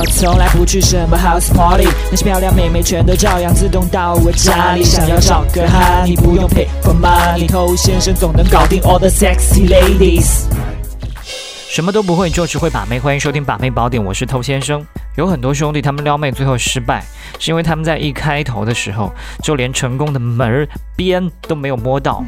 我从来不去什么 house party， 那些漂亮妹妹全都照样自动到我家里。想要找个哈，你不用 pay for money， HOTTOU先生总能搞定 all the sexy ladies。什么都不会，就只会把妹。欢迎收听《把妹宝典》，我是HOTTOU先生。有很多兄弟他们撩妹最后失败，是因为他们在一开头的时候就连成功的门边都没有摸到，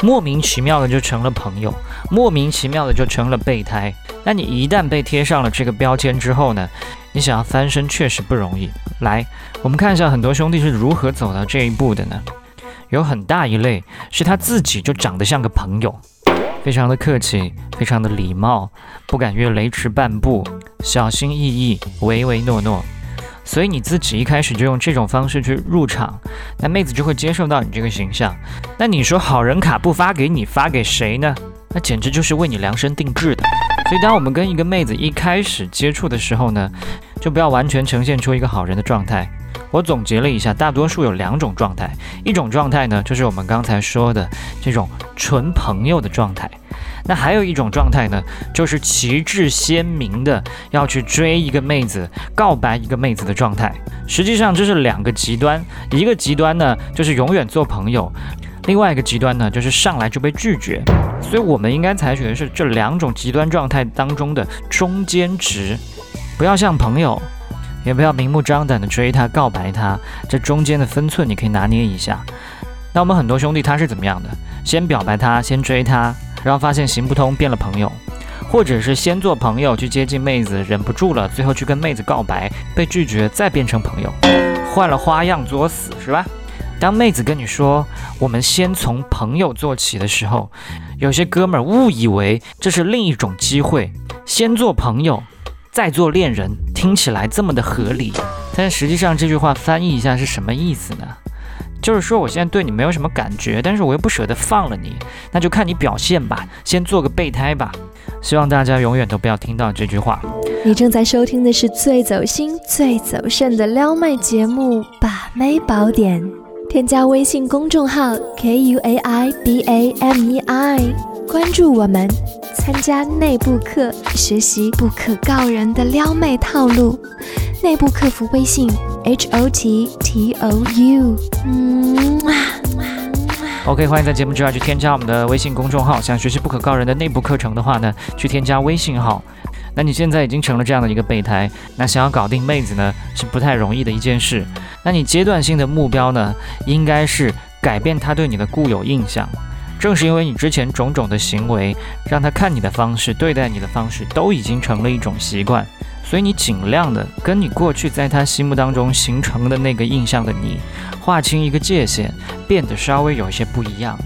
莫名其妙的就成了朋友，莫名其妙的就成了备胎。那你一旦被贴上了这个标签之后呢，你想要翻身确实不容易。来，我们看一下很多兄弟是如何走到这一步的呢？有很大一类是他自己就长得像个朋友，非常的客气，非常的礼貌，不敢越雷池半步，小心翼翼，唯唯诺诺。所以你自己一开始就用这种方式去入场，那妹子就会接受到你这个形象。那你说好人卡不发给你，发给谁呢？那简直就是为你量身定制的。所以当我们跟一个妹子一开始接触的时候呢，就不要完全呈现出一个好人的状态。我总结了一下，大多数有两种状态，一种状态呢，就是我们刚才说的这种纯朋友的状态。那还有一种状态呢，就是旗帜鲜明的要去追一个妹子、告白一个妹子的状态。实际上这是两个极端，一个极端呢就是永远做朋友，另外一个极端呢就是上来就被拒绝。所以我们应该采取的是这两种极端状态当中的中间值，不要像朋友，也不要明目张胆的追她、告白她，这中间的分寸你可以拿捏一下。那我们很多兄弟他是怎么样的？先表白她，先追她，然后发现行不通，变了朋友，或者是先做朋友去接近妹子，忍不住了，最后去跟妹子告白，被拒绝，再变成朋友，换了花样作死，是吧？当妹子跟你说我们先从朋友做起的时候，有些哥们儿误以为这是另一种机会，先做朋友再做恋人，听起来这么的合理，但实际上这句话翻译一下是什么意思呢？就是说我现在对你没有什么感觉，但是我又不舍得放了你，那就看你表现吧，先做个备胎吧。希望大家永远都不要听到这句话。你正在收听的是最走心最走肾的撩妹节目《把妹宝典》，添加微信公众号 KUAIBAMEI， 关注我们，参加内部课，学习不可告人的撩妹套路。内部客服微信 HOTTOU。OK， 欢迎在节目之外去添加我们的微信公众号。想学习不可告人的内部课程的话呢，去添加微信号。那你现在已经成了这样的一个备胎，那想要搞定妹子呢，是不太容易的一件事。那你阶段性的目标呢，应该是改变她对你的固有印象。正是因为你之前种种的行为，让她看你的方式、对待你的方式都已经成了一种习惯，所以你尽量的跟你过去在她心目当中形成的那个印象的你划清一个界限，变得稍微有些不一样。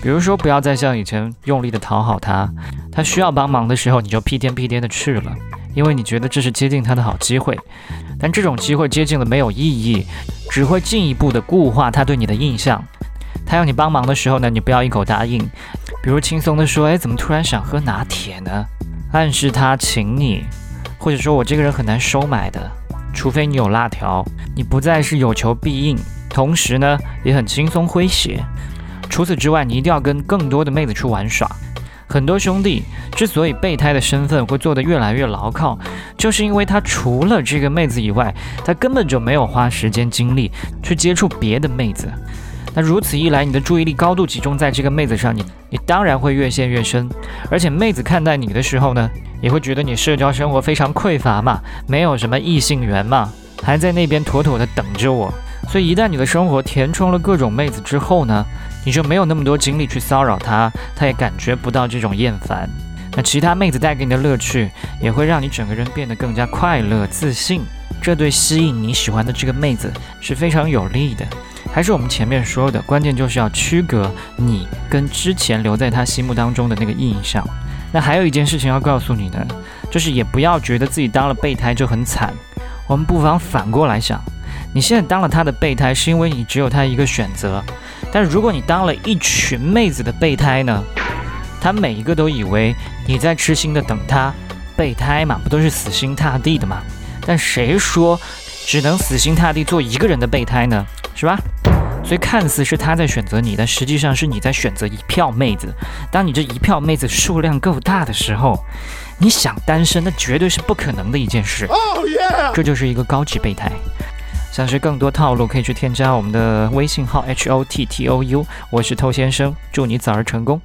比如说，不要再像以前用力的讨好她，她需要帮忙的时候你就屁颠屁颠的去了，因为你觉得这是接近她的好机会。但这种机会接近了没有意义，只会进一步的固化她对你的印象。他要你帮忙的时候呢，你不要一口答应，比如轻松的说，怎么突然想喝拿铁呢？暗示他请你，或者说我这个人很难收买的，除非你有辣条。你不再是有求必应，同时呢，也很轻松诙谐。除此之外，你一定要跟更多的妹子去玩耍。很多兄弟之所以备胎的身份会做得越来越牢靠，就是因为他除了这个妹子以外，他根本就没有花时间精力去接触别的妹子。那如此一来，你的注意力高度集中在这个妹子上，你当然会越陷越深。而且妹子看待你的时候呢，也会觉得你社交生活非常匮乏嘛，没有什么异性缘嘛，还在那边妥妥的等着我。所以一旦你的生活填充了各种妹子之后呢，你就没有那么多精力去骚扰她，她也感觉不到这种厌烦。那其他妹子带给你的乐趣，也会让你整个人变得更加快乐、自信，这对吸引你喜欢的这个妹子是非常有利的。还是我们前面说的，关键就是要区隔你跟之前留在他心目当中的那个印象。那还有一件事情要告诉你呢，就是也不要觉得自己当了备胎就很惨。我们不妨反过来想，你现在当了他的备胎，是因为你只有他一个选择。但如果你当了一群妹子的备胎呢，他每一个都以为你在痴心的等他，备胎嘛，不都是死心塌地的嘛？但谁说只能死心塌地做一个人的备胎呢？是吧？所以看似是他在选择你，但实际上是你在选择一票妹子。当你这一票妹子数量够大的时候，你想单身那绝对是不可能的一件事。Oh, yeah! 这就是一个高级备胎。想知更多套路可以去添加我们的微信号 HOTTOU， 我是偷先生，祝你早日成功。